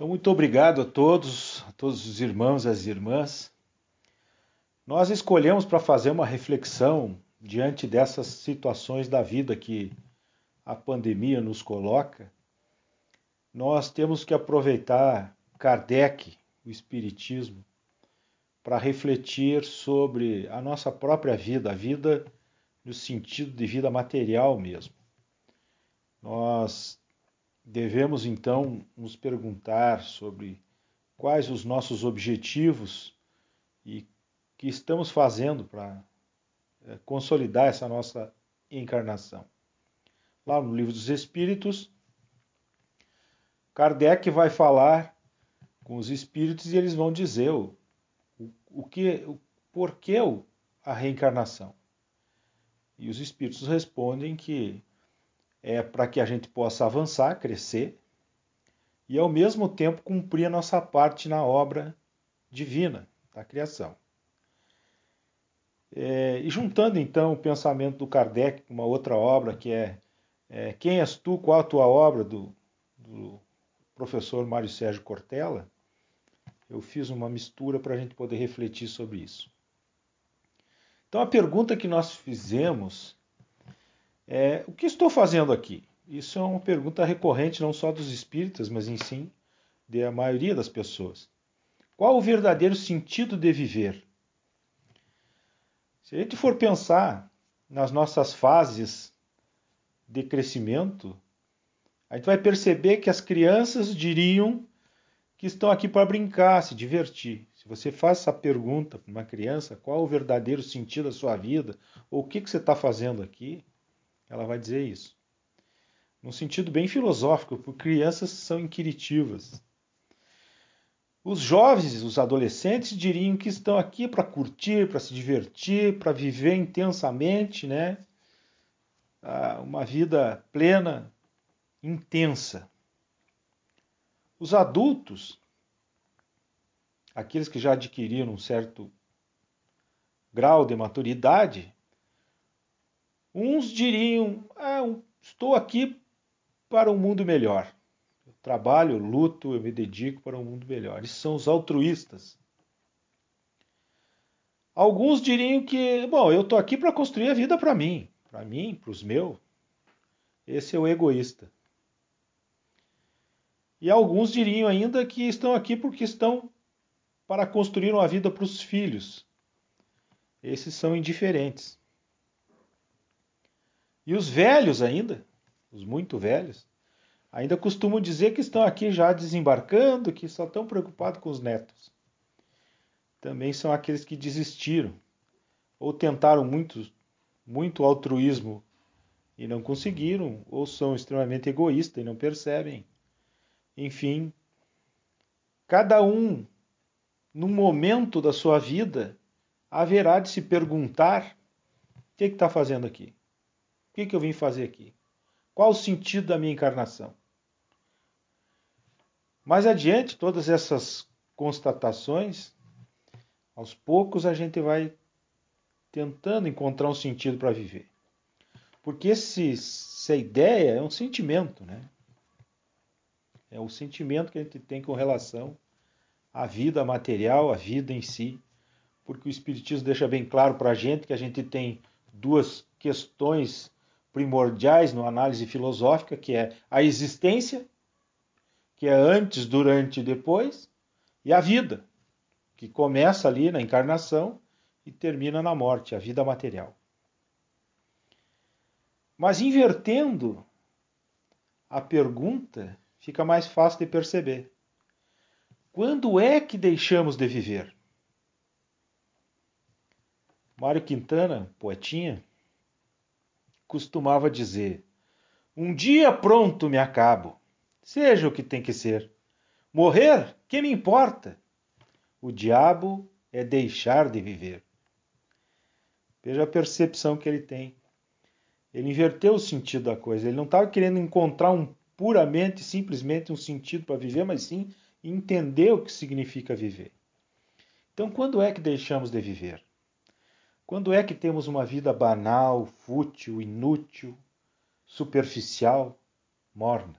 Então, muito obrigado a todos os irmãos e as irmãs. Nós escolhemos para fazer uma reflexão diante dessas situações da vida que a pandemia nos coloca. Nós temos que aproveitar Kardec, o Espiritismo, para refletir sobre a nossa própria vida, a vida no sentido de vida material mesmo. Nós devemos, então, nos perguntar sobre quais os nossos objetivos e o que estamos fazendo para consolidar essa nossa encarnação. Lá no Livro dos Espíritos, Kardec vai falar com os espíritos e eles vão dizer por que a reencarnação. E os espíritos respondem que é para que a gente possa avançar, crescer e, ao mesmo tempo, cumprir a nossa parte na obra divina da criação. E juntando, então, o pensamento do Kardec com uma outra obra, que é Quem és tu, qual a tua obra, do professor Mário Sérgio Cortella, eu fiz uma mistura para a gente poder refletir sobre isso. Então, a pergunta que nós fizemos é: o que estou fazendo aqui? Isso é uma pergunta recorrente não só dos espíritas, mas sim da maioria das pessoas. Qual o verdadeiro sentido de viver? Se a gente for pensar nas nossas fases de crescimento, a gente vai perceber que as crianças diriam que estão aqui para brincar, se divertir. Se você faz essa pergunta para uma criança, qual o verdadeiro sentido da sua vida, ou o que você está fazendo aqui, ela vai dizer isso. Num sentido bem filosófico, porque crianças são inquiritivas. Os jovens, os adolescentes diriam que estão aqui para curtir, para se divertir, para viver intensamente, né? Uma vida plena, intensa. Os adultos, aqueles que já adquiriram um certo grau de maturidade, uns diriam: estou aqui para um mundo melhor. Eu trabalho, eu luto, eu me dedico para um mundo melhor. Eles são os altruístas. Alguns diriam que, eu estou aqui para construir a vida para mim, para os meus. Esse é o egoísta. E alguns diriam ainda que estão aqui porque estão para construir uma vida para os filhos. Esses são indiferentes. E os velhos ainda, os muito velhos, ainda costumam dizer que estão aqui já desembarcando, que só estão preocupados com os netos. Também são aqueles que desistiram ou tentaram muito altruísmo e não conseguiram, ou são extremamente egoístas e não percebem. Enfim, cada um, num momento da sua vida, haverá de se perguntar: o que está fazendo aqui? O que eu vim fazer aqui? Qual o sentido da minha encarnação? Mais adiante, todas essas constatações, aos poucos a gente vai tentando encontrar um sentido para viver. Porque essa ideia é um sentimento, né? É o sentimento que a gente tem com relação à vida material, à vida em si. Porque o Espiritismo deixa bem claro para a gente que a gente tem duas questões primordiais na análise filosófica, que é a existência, que é antes, durante e depois, e a vida, que começa ali na encarnação e termina na morte, a vida material. Mas invertendo a pergunta, fica mais fácil de perceber. Quando é que deixamos de viver? Mário Quintana, poetinha, costumava dizer: um dia pronto me acabo, seja o que tem que ser. Morrer, que me importa? O diabo é deixar de viver. Veja a percepção que ele tem. Ele inverteu o sentido da coisa. Ele não estava querendo encontrar puramente, simplesmente um sentido para viver, mas sim entender o que significa viver. Então, quando é que deixamos de viver? Quando é que temos uma vida banal, fútil, inútil, superficial, morna?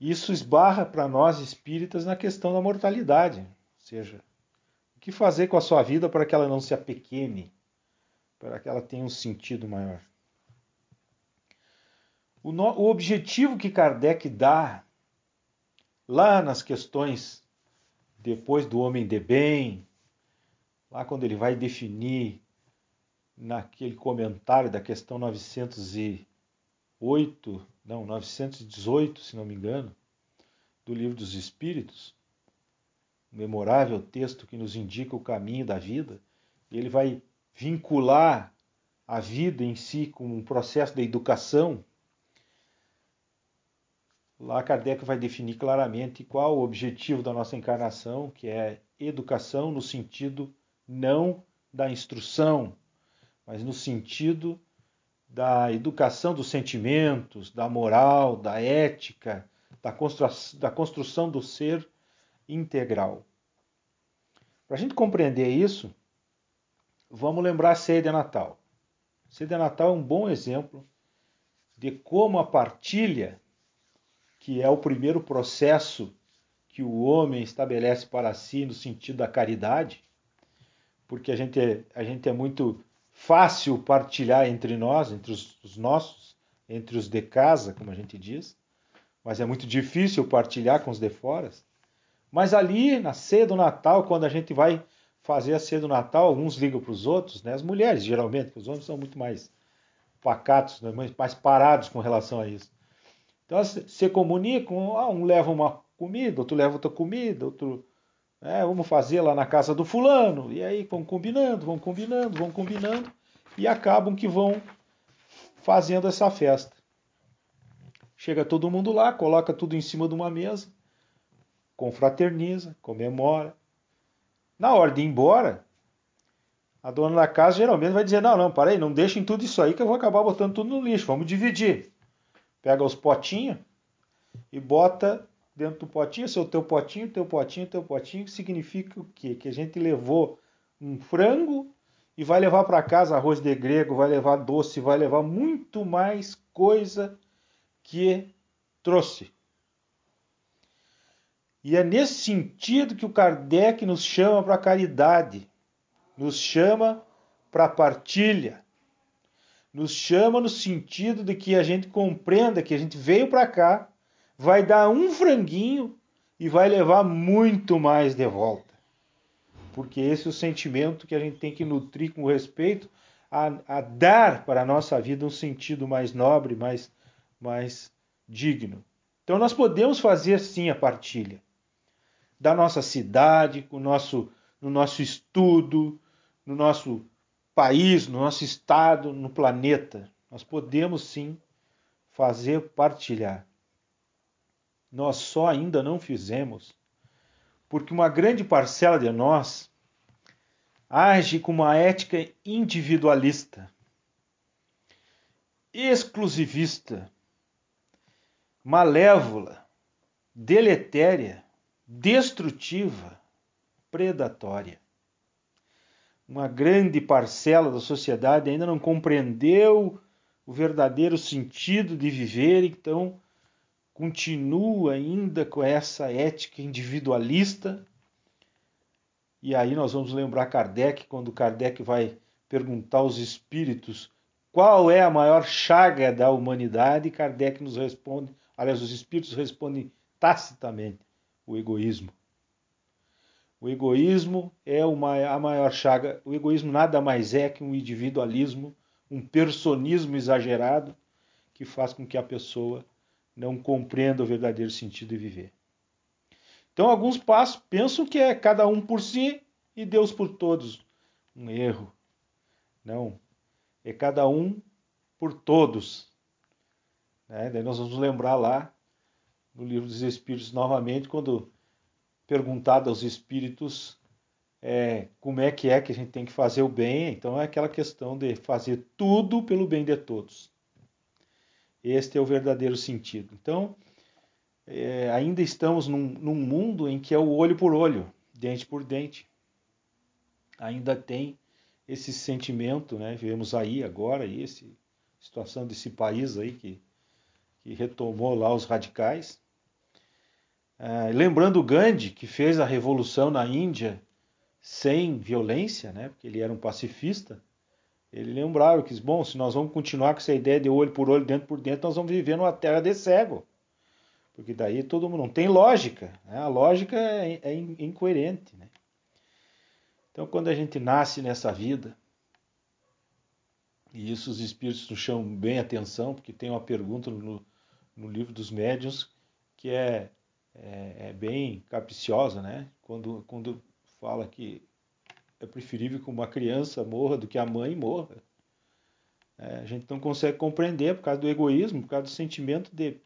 Isso esbarra para nós espíritas na questão da mortalidade, ou seja, o que fazer com a sua vida para que ela não se apequene, para que ela tenha um sentido maior. O objetivo que Kardec dá lá nas questões depois do homem de bem, lá quando ele vai definir naquele comentário da questão 918, se não me engano, do Livro dos Espíritos, um memorável texto que nos indica o caminho da vida, ele vai vincular a vida em si com um processo de educação. Lá Kardec vai definir claramente qual o objetivo da nossa encarnação, que é educação no sentido não da instrução, mas no sentido da educação dos sentimentos, da moral, da ética, da construção do ser integral. Para a gente compreender isso, vamos lembrar a ceia de Natal. A ceia de Natal é um bom exemplo de como a partilha, que é o primeiro processo que o homem estabelece para si no sentido da caridade, porque a gente é muito fácil partilhar entre nós, entre os nossos, entre os de casa, como a gente diz, mas é muito difícil partilhar com os de fora. Mas ali, na ceia do Natal, quando a gente vai fazer a ceia do Natal, alguns ligam para os outros, né? As mulheres geralmente, porque os homens são muito mais pacatos, né? Mais parados com relação a isso. Então, se comunicam, um leva uma comida, outro leva outra comida, outro, né, vamos fazer lá na casa do fulano, e aí vão combinando, e acabam que vão fazendo essa festa. Chega todo mundo lá, coloca tudo em cima de uma mesa, confraterniza, comemora. Na hora de ir embora, a dona da casa geralmente vai dizer, não, parei, não deixem tudo isso aí que eu vou acabar botando tudo no lixo, vamos dividir. Pega os potinhos e bota dentro do potinho, seu teu potinho, que significa o quê? Que a gente levou um frango e vai levar para casa arroz de grego, vai levar doce, vai levar muito mais coisa que trouxe. E é nesse sentido que o Kardec nos chama para a caridade, nos chama para a partilha. Nos chama no sentido de que a gente compreenda que a gente veio para cá, vai dar um franguinho e vai levar muito mais de volta. Porque esse é o sentimento que a gente tem que nutrir com respeito a dar para a nossa vida um sentido mais nobre, mais digno. Então nós podemos fazer sim a partilha da nossa cidade, no nosso estudo, no nosso país, no nosso estado, no planeta. Nós podemos sim fazer partilhar. Nós só ainda não fizemos, porque uma grande parcela de nós age com uma ética individualista, exclusivista, malévola, deletéria, destrutiva, predatória. Uma grande parcela da sociedade ainda não compreendeu o verdadeiro sentido de viver, então continua ainda com essa ética individualista. E aí nós vamos lembrar Kardec, quando Kardec vai perguntar aos espíritos qual é a maior chaga da humanidade, Kardec nos responde, aliás, os espíritos respondem tacitamente, o egoísmo. O egoísmo é a maior chaga. O egoísmo nada mais é que um individualismo, um personismo exagerado que faz com que a pessoa não compreenda o verdadeiro sentido de viver. Então, alguns pensam que é cada um por si e Deus por todos. Um erro. Não. É cada um por todos. Né? Daí nós vamos lembrar lá no Livro dos Espíritos novamente, quando perguntado aos espíritos como é que a gente tem que fazer o bem, então é aquela questão de fazer tudo pelo bem de todos. Este é o verdadeiro sentido. Então, ainda estamos num mundo em que é o olho por olho, dente por dente. Ainda tem esse sentimento, né? Vivemos aí agora, situação desse país aí que retomou lá os radicais, Lembrando Gandhi, que fez a revolução na Índia sem violência, né, porque ele era um pacifista, ele lembrava que, bom, se nós vamos continuar com essa ideia de olho por olho, dentro por dentro, nós vamos viver numa terra de cego. Porque daí todo mundo não tem lógica, né? A lógica é incoerente, né? Então, quando a gente nasce nessa vida, e isso os espíritos nos chamam bem a atenção, porque tem uma pergunta no Livro dos Médiuns que é bem capciosa, né? Quando fala que é preferível que uma criança morra do que a mãe morra. A gente não consegue compreender por causa do egoísmo, por causa do sentimento de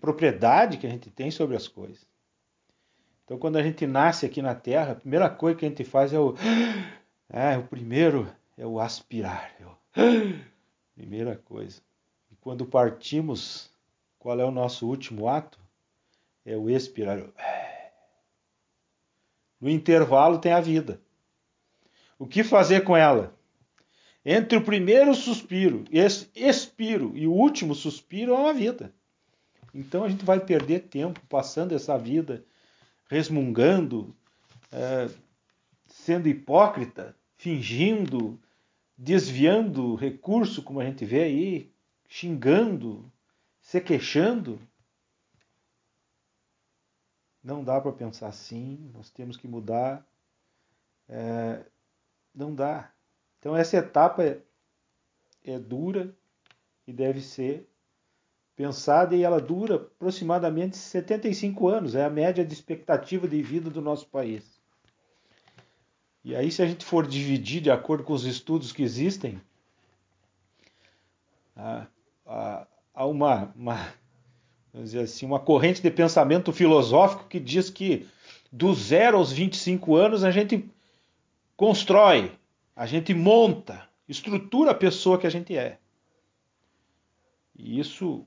propriedade que a gente tem sobre as coisas. Então, quando a gente nasce aqui na Terra, a primeira coisa que a gente faz é o aspirar. Primeira coisa. E quando partimos, qual é o nosso último ato? É o expirar. No intervalo tem a vida. O que fazer com ela? Entre o primeiro suspiro, expiro, e o último suspiro é uma vida. Então a gente vai perder tempo passando essa vida resmungando, sendo hipócrita, fingindo, desviando recurso, como a gente vê aí, xingando, se queixando. Não dá para pensar assim, nós temos que mudar. Não dá. Então essa etapa é dura e deve ser pensada, e ela dura aproximadamente 75 anos, é a média de expectativa de vida do nosso país. E aí, se a gente for dividir de acordo com os estudos que existem, há vamos dizer assim, uma corrente de pensamento filosófico que diz que do 0 aos 25 anos a gente constrói, a gente monta, estrutura a pessoa que a gente é. E isso,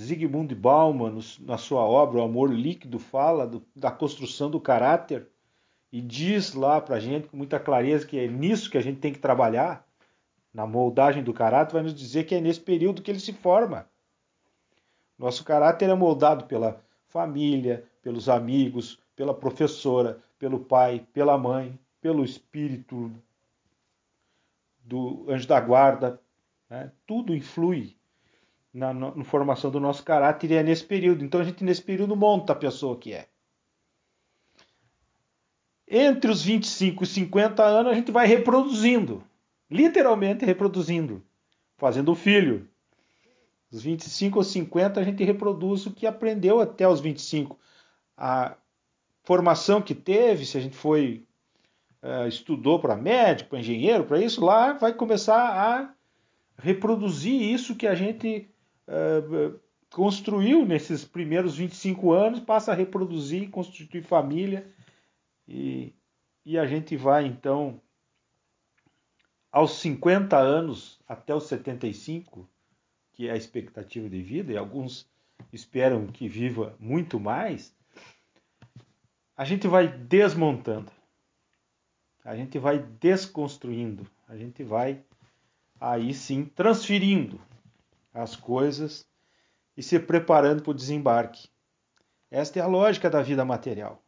Zygmunt Bauman, na sua obra O Amor Líquido, fala da construção do caráter e diz lá pra gente com muita clareza que é nisso que a gente tem que trabalhar, na moldagem do caráter. Vai nos dizer que é nesse período que ele se forma. Nosso caráter é moldado pela família, pelos amigos, pela professora, pelo pai, pela mãe, pelo espírito do anjo da guarda, né? Tudo influi na formação do nosso caráter, e é nesse período. Então a gente nesse período monta a pessoa que é. Entre os 25 e 50 anos a gente vai reproduzindo, literalmente reproduzindo, fazendo filho. Dos 25 aos 50 a gente reproduz o que aprendeu até os 25. A formação que teve, se a gente foi... estudou para médico, para engenheiro, para isso, lá vai começar a reproduzir isso que a gente construiu nesses primeiros 25 anos, passa a reproduzir, constituir família, e a gente vai, então, aos 50 anos, até os 75, que é a expectativa de vida, e alguns esperam que viva muito mais, a gente vai desmontando. A gente vai desconstruindo, a gente vai aí sim transferindo as coisas e se preparando para o desembarque. Esta é a lógica da vida material.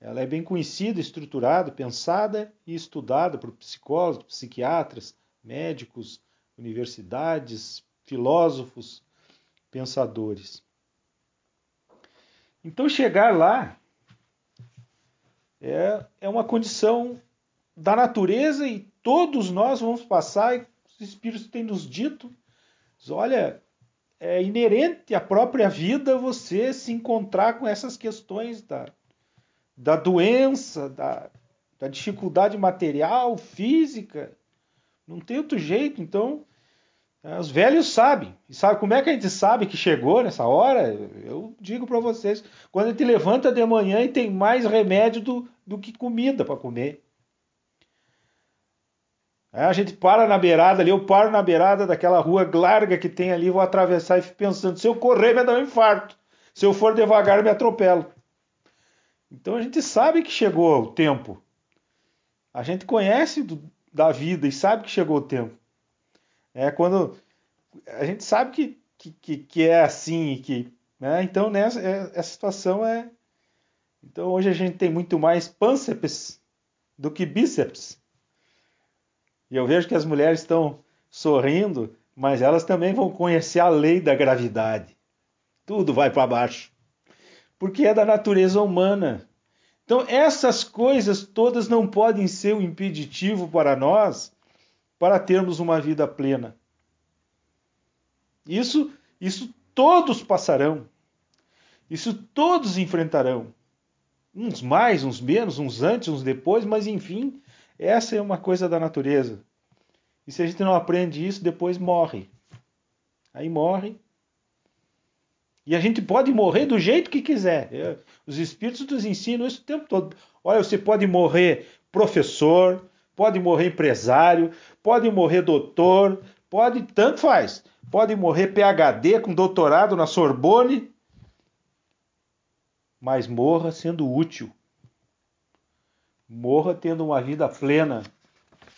Ela é bem conhecida, estruturada, pensada e estudada por psicólogos, psiquiatras, médicos, universidades, filósofos, pensadores. Então chegar lá é uma condição da natureza, e todos nós vamos passar, e os Espíritos têm nos dito, olha, é inerente à própria vida você se encontrar com essas questões da doença, da dificuldade material, física, não tem outro jeito. Então, os velhos sabem, e sabe como é que a gente sabe que chegou nessa hora? Eu digo para vocês, quando a gente levanta de manhã e tem mais remédio do que comida para comer. Aí a gente para na beirada ali, eu paro na beirada daquela rua larga que tem ali, vou atravessar e fico pensando, se eu correr vai dar um infarto, se eu for devagar me atropelo. Então a gente sabe que chegou o tempo, a gente conhece da vida e sabe que chegou o tempo. Quando a gente sabe que que é assim e que... Né? Então, nessa essa situação é... Então, hoje a gente tem muito mais pânceps do que bíceps. E eu vejo que as mulheres estão sorrindo, mas elas também vão conhecer a lei da gravidade. Tudo vai para baixo. Porque é da natureza humana. Então, essas coisas todas não podem ser um impeditivo para nós para termos uma vida plena. Isso todos passarão. Isso todos enfrentarão. Uns mais, uns menos, uns antes, uns depois, mas enfim, essa é uma coisa da natureza. E se a gente não aprende isso, depois morre. Aí morre. E a gente pode morrer do jeito que quiser. Os espíritos nos ensinam isso o tempo todo. Olha, você pode morrer professor, pode morrer empresário, pode morrer doutor, pode, tanto faz. Pode morrer PhD com doutorado na Sorbonne, mas morra sendo útil. Morra tendo uma vida plena,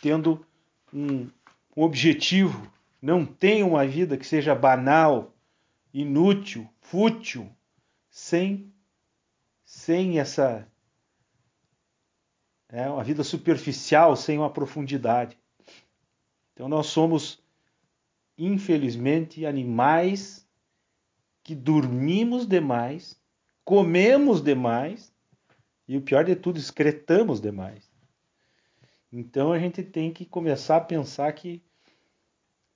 tendo um objetivo. Não tenha uma vida que seja banal, inútil, fútil, sem essa... uma vida superficial, sem uma profundidade. Então nós somos, infelizmente, animais que dormimos demais, comemos demais e, o pior de tudo, excretamos demais. Então a gente tem que começar a pensar que...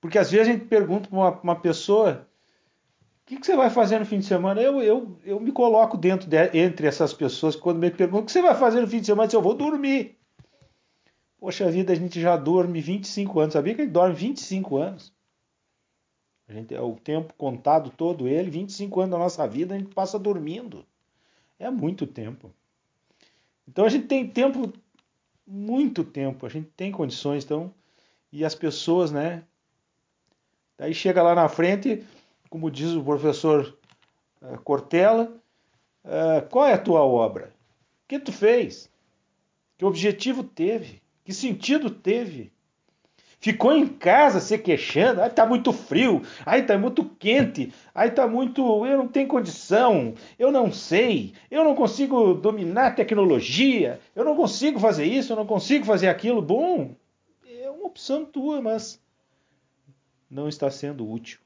Porque às vezes a gente pergunta para uma pessoa... O que você vai fazer no fim de semana? Eu me coloco entre essas pessoas quando me perguntam o que você vai fazer no fim de semana. Eu disse, eu vou dormir. Poxa vida, a gente já dorme 25 anos. Sabia que a gente dorme 25 anos? A gente, o tempo contado todo ele, 25 anos da nossa vida, a gente passa dormindo. É muito tempo. Então a gente tem tempo, muito tempo. A gente tem condições, então. E as pessoas, né? Daí chega lá na frente... Como diz o professor Cortella, qual é a tua obra? O que tu fez? Que objetivo teve? Que sentido teve? Ficou em casa se queixando? Ai, tá muito frio. Ai, tá muito quente. Ai, tá muito... Eu não tenho condição. Eu não sei. Eu não consigo dominar a tecnologia. Eu não consigo fazer isso. Eu não consigo fazer aquilo. Bom, é uma opção tua, mas não está sendo útil.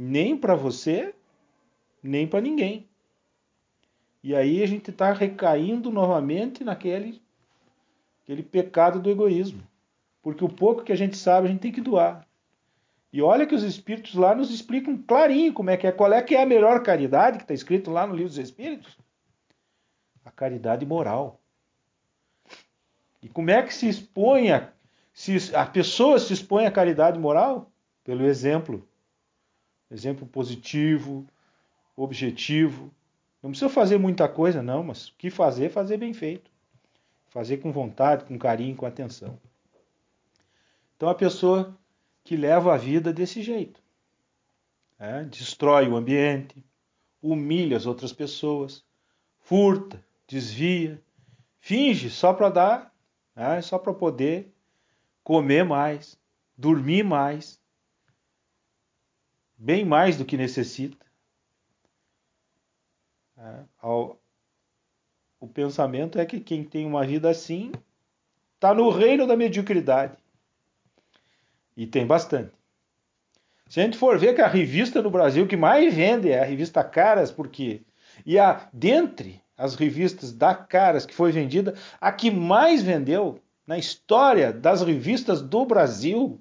Nem para você, nem para ninguém. E aí a gente está recaindo novamente naquele pecado do egoísmo. Porque o pouco que a gente sabe, a gente tem que doar. E olha que os espíritos lá nos explicam clarinho como é que é, qual é que é a melhor caridade, que está escrito lá no Livro dos Espíritos. A caridade moral. E como é que a pessoa se expõe à caridade moral? Pelo exemplo. Exemplo positivo, objetivo. Não precisa fazer muita coisa, não, mas o que fazer, fazer bem feito. Fazer com vontade, com carinho, com atenção. Então a pessoa que leva a vida desse jeito, destrói o ambiente, humilha as outras pessoas, furta, desvia, finge só para dar, só para poder comer mais, dormir mais, bem mais do que necessita. O pensamento é que quem tem uma vida assim está no reino da mediocridade. E tem bastante. Se a gente for ver que a revista no Brasil que mais vende é a revista Caras, porque... E dentre as revistas da Caras que foi vendida, a que mais vendeu na história das revistas do Brasil...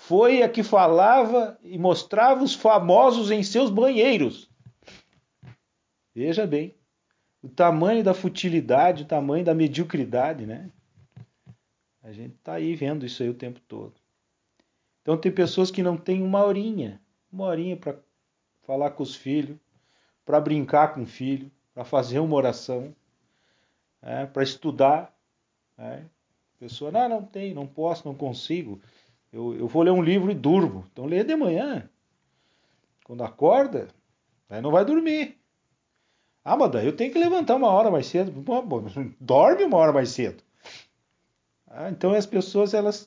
Foi a que falava e mostrava os famosos em seus banheiros. Veja bem, o tamanho da futilidade, o tamanho da mediocridade, né? A gente está aí vendo isso aí o tempo todo. Então tem pessoas que não têm uma horinha para falar com os filhos, para brincar com o filho, para fazer uma oração, para estudar. A pessoa, não tem, não posso, não consigo... Eu vou ler um livro e durmo. Então lê de manhã. Quando acorda, aí não vai dormir. Ah, mas daí eu tenho que levantar uma hora mais cedo. Dorme uma hora mais cedo. Então as pessoas, elas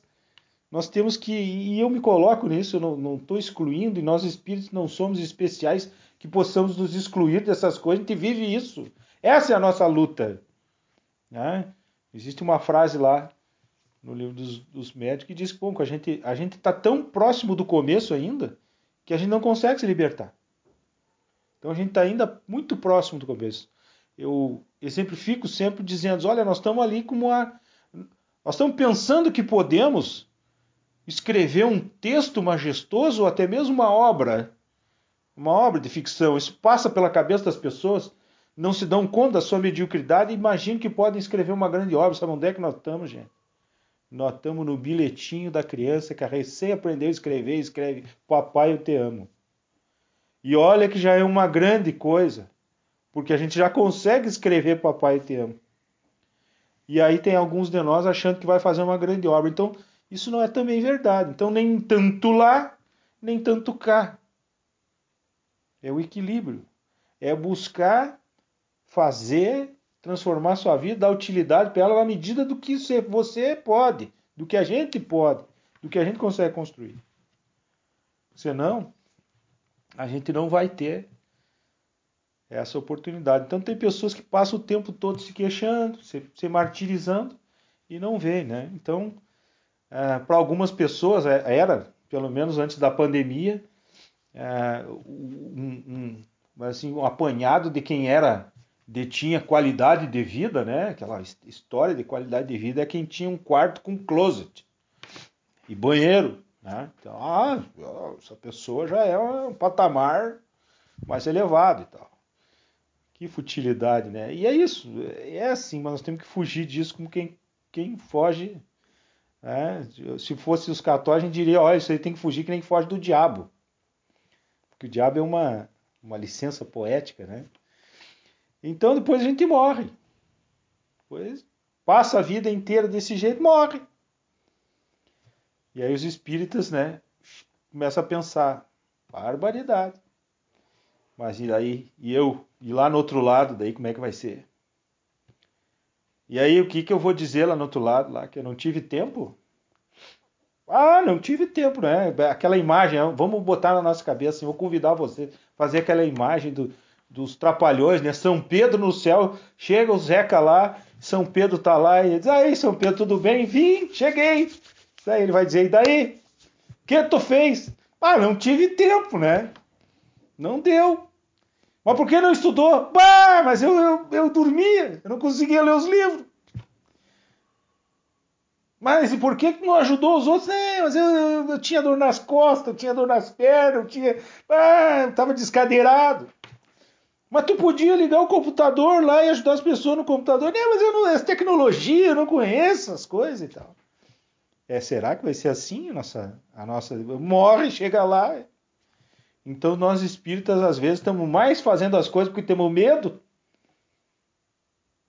Nós temos que, e eu me coloco nisso, eu não estou excluindo, e nós espíritos não somos especiais que possamos nos excluir dessas coisas, a gente vive isso. Essa é a nossa luta. Né? Existe uma frase lá no livro dos médiuns que diz que bom, a gente está tão próximo do começo ainda que a gente não consegue se libertar. Então a gente está ainda muito próximo do começo. Eu sempre fico sempre dizendo, olha, nós estamos ali como a... Nós estamos pensando que podemos escrever um texto majestoso ou até mesmo uma obra de ficção. Isso passa pela cabeça das pessoas, não se dão conta da sua mediocridade e imaginam que podem escrever uma grande obra. Sabe onde é que nós estamos, gente? Nós estamos no bilhetinho da criança que recém aprendeu a escrever e escreve Papai, eu te amo. E olha que já é uma grande coisa, porque a gente já consegue escrever Papai, eu te amo. E aí tem alguns de nós achando que vai fazer uma grande obra. Então, isso não é também verdade. Então, nem tanto lá, nem tanto cá. É o equilíbrio. É buscar, fazer, transformar sua vida, dar utilidade para ela na medida do que você pode, do que a gente pode, do que a gente consegue construir. Senão, a gente não vai ter essa oportunidade. Então, tem pessoas que passam o tempo todo se queixando, se martirizando e não vê, né? Então, para algumas pessoas, era, pelo menos antes da pandemia, um apanhado de quem detinha qualidade de vida, né? Aquela história de qualidade de vida é quem tinha um quarto com closet e banheiro, né? Então, essa pessoa já é um patamar mais elevado e tal. Que futilidade, né? E é isso, é assim, mas nós temos que fugir disso como quem foge, né? Se fosse os católicos, a gente diria, olha, isso aí tem que fugir que nem foge do diabo. Porque o diabo é uma licença poética, né? Então depois a gente morre. Depois passa a vida inteira desse jeito, morre. E aí os espíritas, né, começam a pensar, barbaridade. Mas e daí? E lá no outro lado, daí como é que vai ser? E aí o que eu vou dizer lá no outro lado, lá que eu não tive tempo? Não tive tempo, né? Aquela imagem, vamos botar na nossa cabeça, assim, vou convidar você a fazer aquela imagem dos trapalhões, né? São Pedro no céu, chega o Zeca lá, São Pedro tá lá e ele diz, aí São Pedro, tudo bem? Vim, cheguei. Daí ele vai dizer, e daí? O que tu fez? Não tive tempo, né? Não deu. Mas por que não estudou? Mas eu dormia, eu não conseguia ler os livros. Mas e por que não ajudou os outros? Mas eu tinha dor nas costas, eu tinha dor nas pernas, eu estava descadeirado. Mas tu podia ligar o computador lá e ajudar as pessoas no computador. Mas eu não, essa tecnologia, eu não conheço as coisas e tal. Será que vai ser assim a nossa... Morre, chega lá... Então nós espíritas às vezes estamos mais fazendo as coisas porque temos medo.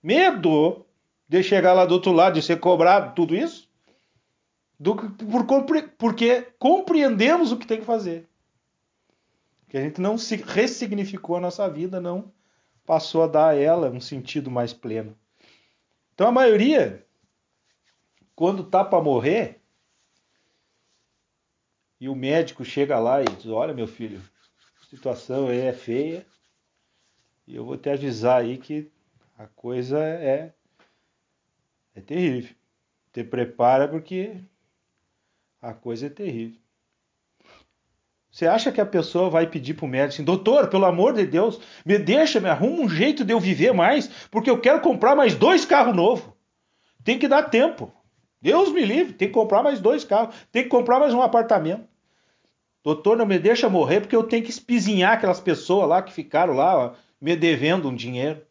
Medo de chegar lá do outro lado e ser cobrado, tudo isso. Porque compreendemos o que tem que fazer. Porque a gente não se ressignificou a nossa vida, não passou a dar a ela um sentido mais pleno. Então a maioria, quando está para morrer... E o médico chega lá e diz, olha, meu filho, a situação aí é feia e eu vou te avisar aí que a coisa é terrível. Te prepara porque a coisa é terrível. Você acha que a pessoa vai pedir para o médico assim, doutor, pelo amor de Deus, me arruma um jeito de eu viver mais porque eu quero comprar mais 2 carros novos. Tem que dar tempo. Deus me livre, tem que comprar mais 2 carros, tem que comprar mais um apartamento. Doutor, não me deixa morrer porque eu tenho que espizinhar aquelas pessoas lá que ficaram lá, ó, me devendo um dinheiro.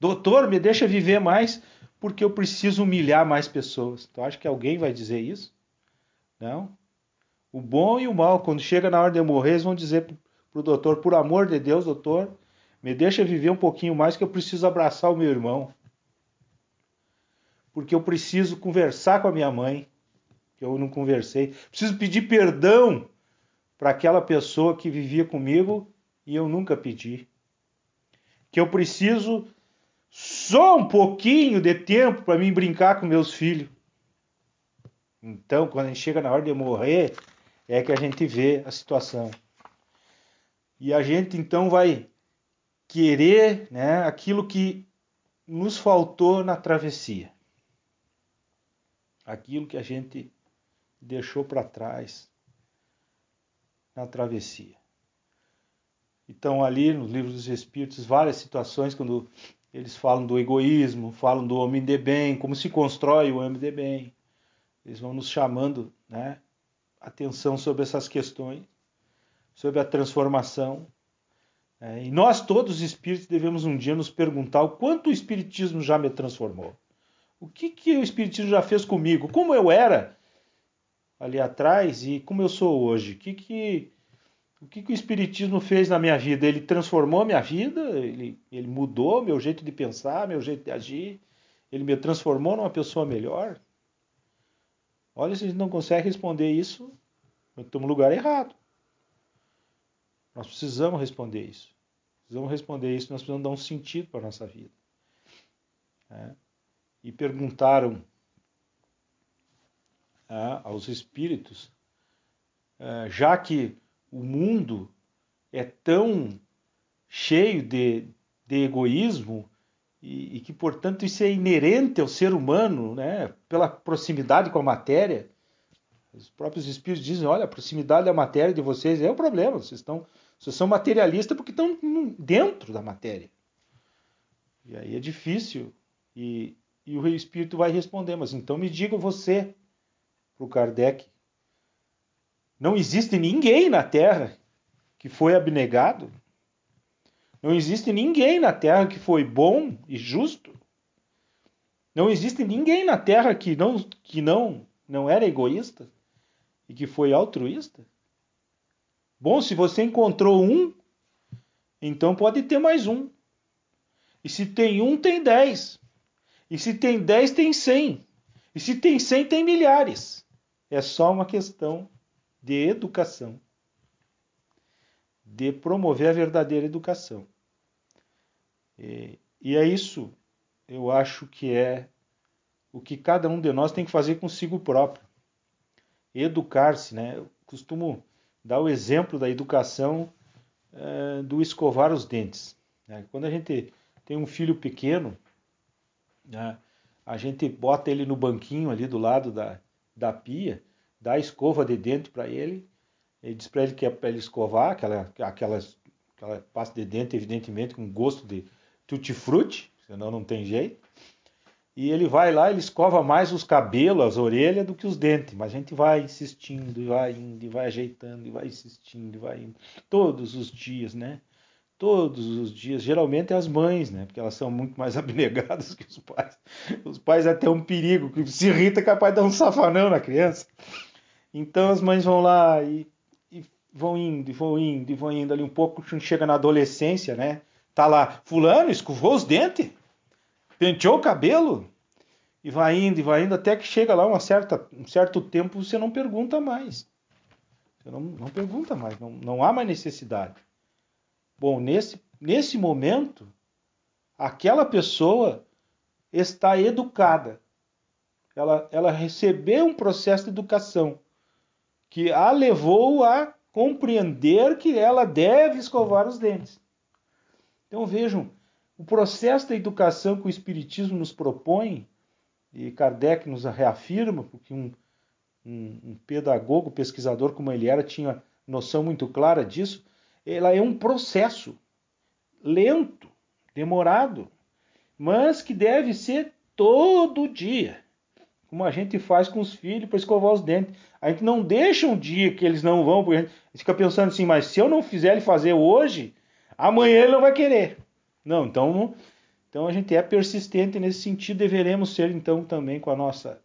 Doutor, me deixa viver mais porque eu preciso humilhar mais pessoas. Tu acha que alguém vai dizer isso? Não. O bom e o mal, quando chega na hora de eu morrer, eles vão dizer pro doutor, por amor de Deus, doutor, me deixa viver um pouquinho mais que eu preciso abraçar o meu irmão. Porque eu preciso conversar com a minha mãe, que eu não conversei. Preciso pedir perdão para aquela pessoa que vivia comigo e eu nunca pedi. Que eu preciso só um pouquinho de tempo para mim brincar com meus filhos. Então, quando a gente chega na hora de morrer, é que a gente vê a situação. E a gente, então, vai querer, né, aquilo que nos faltou na travessia. Aquilo que a gente deixou para trás na travessia. Então, ali no Livro dos Espíritos, várias situações, quando eles falam do egoísmo, falam do homem de bem, como se constrói o homem de bem. Eles vão nos chamando, né, atenção sobre essas questões, sobre a transformação. E nós, todos os espíritos, devemos um dia nos perguntar o quanto o Espiritismo já me transformou. O que o Espiritismo já fez comigo? Como eu era ali atrás e como eu sou hoje? O que o Espiritismo fez na minha vida? Ele transformou a minha vida? Ele mudou meu jeito de pensar, meu jeito de agir? Ele me transformou numa pessoa melhor? Olha, se a gente não consegue responder isso, nós estamos no lugar errado. Nós precisamos responder isso. Nós precisamos dar um sentido para a nossa vida. É. E perguntaram aos espíritos, já que o mundo é tão cheio de egoísmo, e que, portanto, isso é inerente ao ser humano, né? Pela proximidade com a matéria. Os próprios espíritos dizem, olha, a proximidade da matéria de vocês é o problema. Vocês são materialistas porque estão dentro da matéria. E aí é difícil. E o espírito vai responder, mas então me diga você, para o Kardec, não existe ninguém na Terra que foi abnegado? Não existe ninguém na Terra que foi bom e justo? Não existe ninguém na Terra que não era egoísta e que foi altruísta? Bom, se você encontrou um, então pode ter mais um. E se tem um, tem 10. E se tem 10, tem 100. E se tem 100, tem milhares. É só uma questão de educação. De promover a verdadeira educação. E é isso, eu acho que é o que cada um de nós tem que fazer consigo próprio. Educar-se, né? Eu costumo dar o exemplo da educação do escovar os dentes. Né? Quando a gente tem um filho pequeno, né, a gente bota ele no banquinho ali do lado da pia, dá a escova de dente para ele. Ele diz para ele que é para ele escovar, aquela pasta de dente, evidentemente, com gosto de tutti-frutti, senão não tem jeito. E ele vai lá, ele escova mais os cabelos, as orelhas, do que os dentes. Mas a gente vai insistindo, e vai indo, e vai ajeitando, e vai insistindo, e vai indo. Todos os dias, né? Todos os dias. Geralmente é as mães, né? Porque elas são muito mais abnegadas que os pais. Os pais até um perigo, que se irrita é capaz de dar um safanão na criança. Então as mães vão lá e vão indo ali um pouco, chega na adolescência, né? Tá lá, fulano escovou os dentes, penteou o cabelo, e vai indo, até que chega lá um certo tempo, você não pergunta mais. Você não pergunta mais, não há mais necessidade. Bom, nesse momento, aquela pessoa está educada. Ela recebeu um processo de educação que a levou a compreender que ela deve escovar os dentes. Então vejam, o processo da educação que o Espiritismo nos propõe, e Kardec nos reafirma, porque um pedagogo, pesquisador como ele era, tinha noção muito clara disso, ela é um processo lento, demorado, mas que deve ser todo dia. Como a gente faz com os filhos para escovar os dentes. A gente não deixa um dia que eles não vão, porque a gente fica pensando assim, mas se eu não fizer ele fazer hoje, amanhã ele não vai querer. Não, então a gente é persistente nesse sentido, deveremos ser então também com a nossa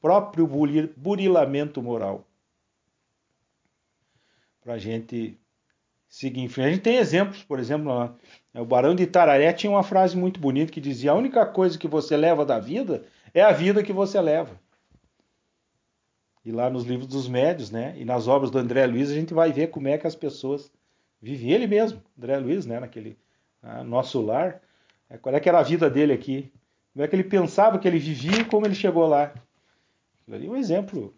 próprio burilamento moral. Para a gente seguir em frente. A gente tem exemplos, por exemplo, o Barão de Itararé tinha uma frase muito bonita que dizia, a única coisa que você leva da vida é a vida que você leva. E lá nos Livros dos Médiuns, né? E nas obras do André Luiz, a gente vai ver como é que as pessoas vivem. Ele mesmo, André Luiz, né? Naquele Nosso Lar. Qual é que era a vida dele aqui? Como é que ele pensava que ele vivia e como ele chegou lá? Aquilo ali é um exemplo,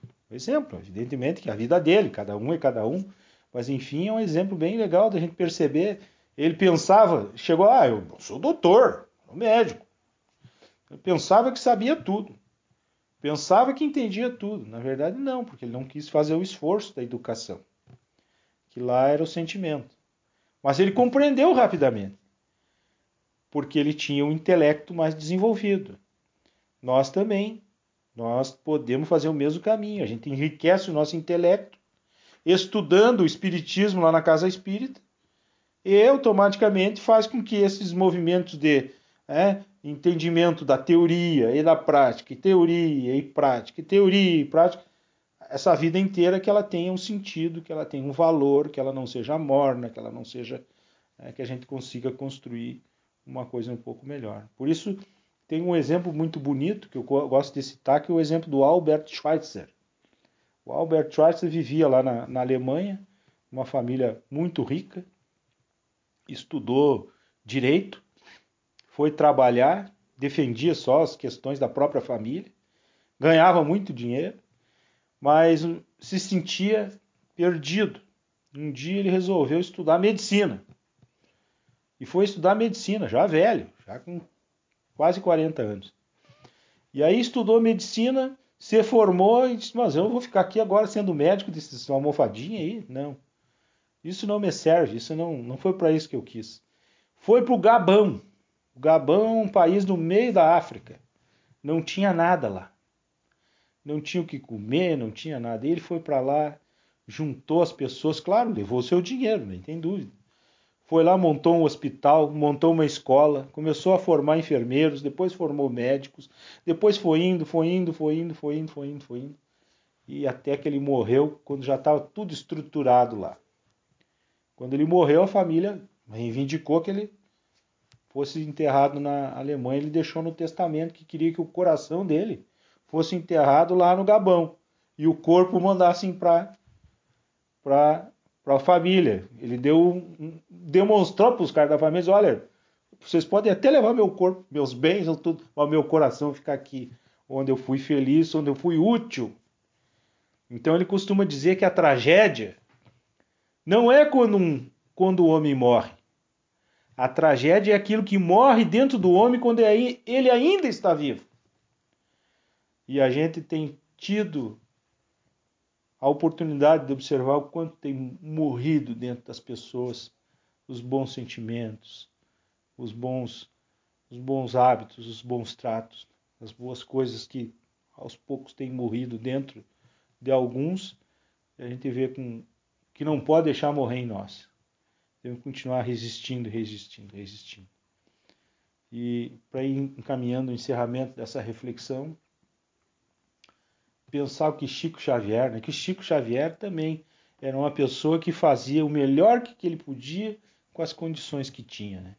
evidentemente que é a vida dele, cada um é cada um, mas enfim, é um exemplo bem legal da gente perceber. Ele pensava, chegou, eu sou doutor, sou médico. Eu pensava que sabia tudo, pensava que entendia tudo. Na verdade, não, porque ele não quis fazer o esforço da educação, que lá era o sentimento. Mas ele compreendeu rapidamente, porque ele tinha um intelecto mais desenvolvido. Nós também, nós podemos fazer o mesmo caminho. A gente enriquece o nosso intelecto, estudando o espiritismo lá na casa espírita, e automaticamente faz com que esses movimentos de entendimento da teoria e da prática, e teoria e prática, e teoria e prática, essa vida inteira que ela tenha um sentido, que ela tenha um valor, que ela não seja morna, que ela não seja... que a gente consiga construir uma coisa um pouco melhor. Por isso, tem um exemplo muito bonito que eu gosto de citar, que é o exemplo do Albert Schweitzer. O Albert Schweitzer vivia lá na Alemanha, uma família muito rica, estudou direito, foi trabalhar, defendia só as questões da própria família, ganhava muito dinheiro, mas se sentia perdido. Um dia ele resolveu estudar medicina. E foi estudar medicina, já velho, já com quase 40 anos. E aí estudou medicina, se formou e disse, mas eu vou ficar aqui agora sendo médico desses almofadinha aí? Não. Isso não me serve, isso não foi para isso que eu quis. Foi para o Gabão. O Gabão é um país no meio da África. Não tinha nada lá. Não tinha o que comer, não tinha nada. E ele foi para lá, juntou as pessoas, claro, levou o seu dinheiro, nem tem dúvida. Foi lá, montou um hospital, montou uma escola, começou a formar enfermeiros, depois formou médicos, depois foi indo. E até que ele morreu, quando já estava tudo estruturado lá. Quando ele morreu, a família reivindicou que ele fosse enterrado na Alemanha. Ele deixou no testamento que queria que o coração dele fosse enterrado lá no Gabão e o corpo mandassem para a família. Ele demonstrou para os caras da família, olha, vocês podem até levar meu corpo, meus bens, tudo, mas meu coração ficar aqui, onde eu fui feliz, onde eu fui útil. Então ele costuma dizer que a tragédia não é quando o homem morre. A tragédia é aquilo que morre dentro do homem quando ele ainda está vivo. E a gente tem tido a oportunidade de observar o quanto tem morrido dentro das pessoas os bons sentimentos, os bons hábitos, os bons tratos, as boas coisas que aos poucos têm morrido dentro de alguns. E a gente vê que não pode deixar morrer em nós. Temos que continuar resistindo. E para ir encaminhando o encerramento dessa reflexão, pensar que Chico Xavier, que Chico Xavier também era uma pessoa que fazia o melhor que ele podia com as condições que tinha,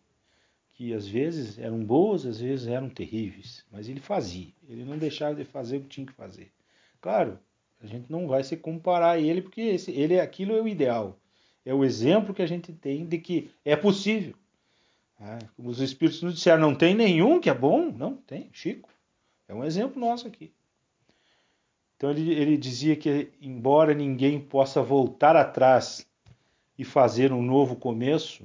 que às vezes eram boas, às vezes eram terríveis, mas ele fazia, ele não deixava de fazer o que tinha que fazer. Claro, a gente não vai se comparar a ele, porque aquilo é o ideal, é o exemplo que a gente tem de que é possível. Como os Espíritos nos disseram, não tem nenhum que é bom, não tem, Chico, é um exemplo nosso aqui. Então ele dizia que, embora ninguém possa voltar atrás e fazer um novo começo,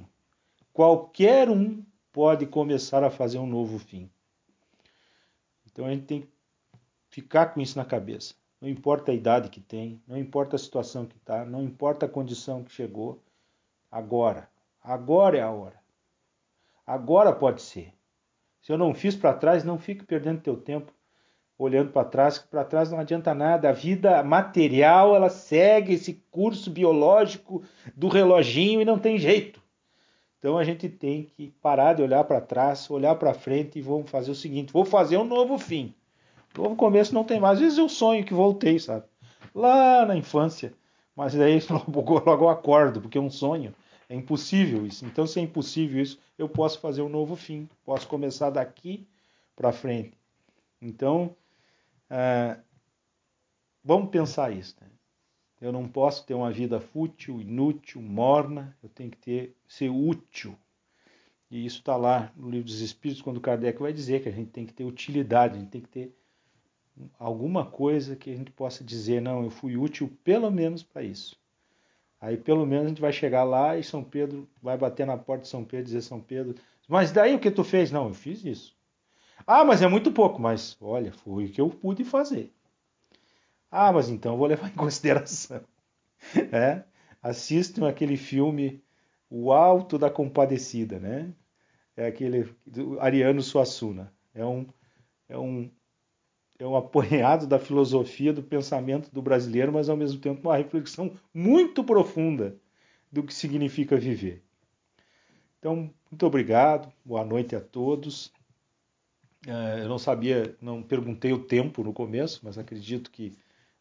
qualquer um pode começar a fazer um novo fim. Então a gente tem que ficar com isso na cabeça. Não importa a idade que tem, não importa a situação que está, não importa a condição que chegou, agora é a hora. Agora pode ser. Se eu não fiz para trás, não fique perdendo teu tempo olhando para trás não adianta nada. A vida material, ela segue esse curso biológico do reloginho e não tem jeito. Então a gente tem que parar de olhar para trás, olhar para frente e vamos fazer o seguinte, vou fazer um novo fim. Novo começo não tem mais. Às vezes eu sonho que voltei, sabe? Lá na infância. Mas daí logo eu acordo, porque é um sonho. É impossível isso. Então se é impossível isso, eu posso fazer um novo fim. Posso começar daqui para frente. Então... vamos pensar isso. Eu não posso ter uma vida fútil, inútil, morna. Eu tenho que ser útil. E isso está lá no Livro dos Espíritos, quando Kardec vai dizer que a gente tem que ter utilidade, a gente tem que ter alguma coisa que a gente possa dizer, não, eu fui útil pelo menos para isso. Aí pelo menos a gente vai chegar lá e São Pedro vai bater na porta de São Pedro e dizer, São Pedro, mas daí o que tu fez? Não, eu fiz isso. Ah, mas é muito pouco, mas olha, foi o que eu pude fazer. Ah, mas então eu vou levar em consideração. É? Assistam aquele filme O Auto da Compadecida, né? É aquele do Ariano Suassuna. É um apanhado da filosofia, do pensamento do brasileiro, mas ao mesmo tempo uma reflexão muito profunda do que significa viver. Então, muito obrigado, boa noite a todos. Eu não sabia, não perguntei o tempo no começo, mas acredito que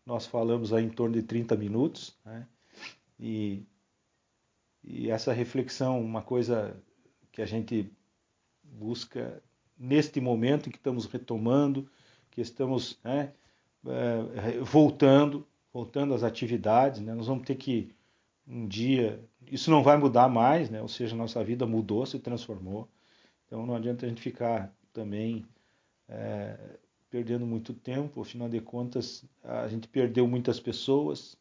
nós falamos aí em torno de 30 minutos, né? E essa reflexão, uma coisa que a gente busca neste momento em que estamos retomando, que estamos voltando às atividades, né? Nós vamos ter que um dia, isso não vai mudar mais, né? Ou seja, nossa vida mudou, se transformou, então não adianta a gente ficar também perdendo muito tempo, afinal de contas a gente perdeu muitas pessoas,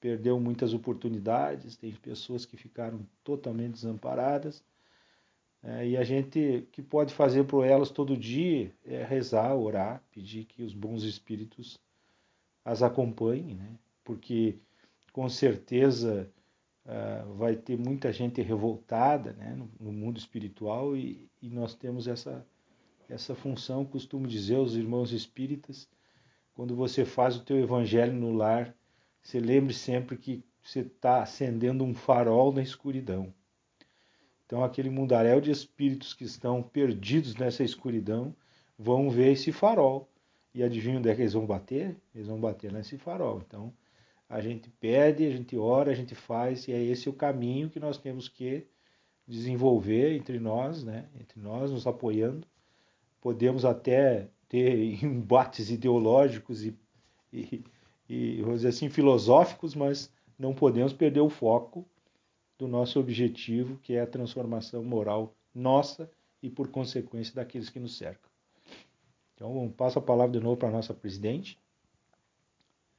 perdeu muitas oportunidades, tem pessoas que ficaram totalmente desamparadas, e a gente que pode fazer por elas todo dia é rezar, orar, pedir que os bons espíritos as acompanhem, né? Porque com certeza vai ter muita gente revoltada, né? no mundo espiritual, e nós temos essa função, costumo dizer aos irmãos espíritas, quando você faz o teu evangelho no lar, você lembre sempre que você está acendendo um farol na escuridão. Então aquele mundaréu de espíritos que estão perdidos nessa escuridão vão ver esse farol. E adivinha onde é que eles vão bater? Eles vão bater nesse farol. Então a gente pede, a gente ora, a gente faz, e é esse o caminho que nós temos que desenvolver entre nós, né? Entre nós, nos apoiando. Podemos até ter embates ideológicos e vamos dizer assim, filosóficos, mas não podemos perder o foco do nosso objetivo, que é a transformação moral nossa e, por consequência, daqueles que nos cercam. Então, passo a palavra de novo para a nossa presidente.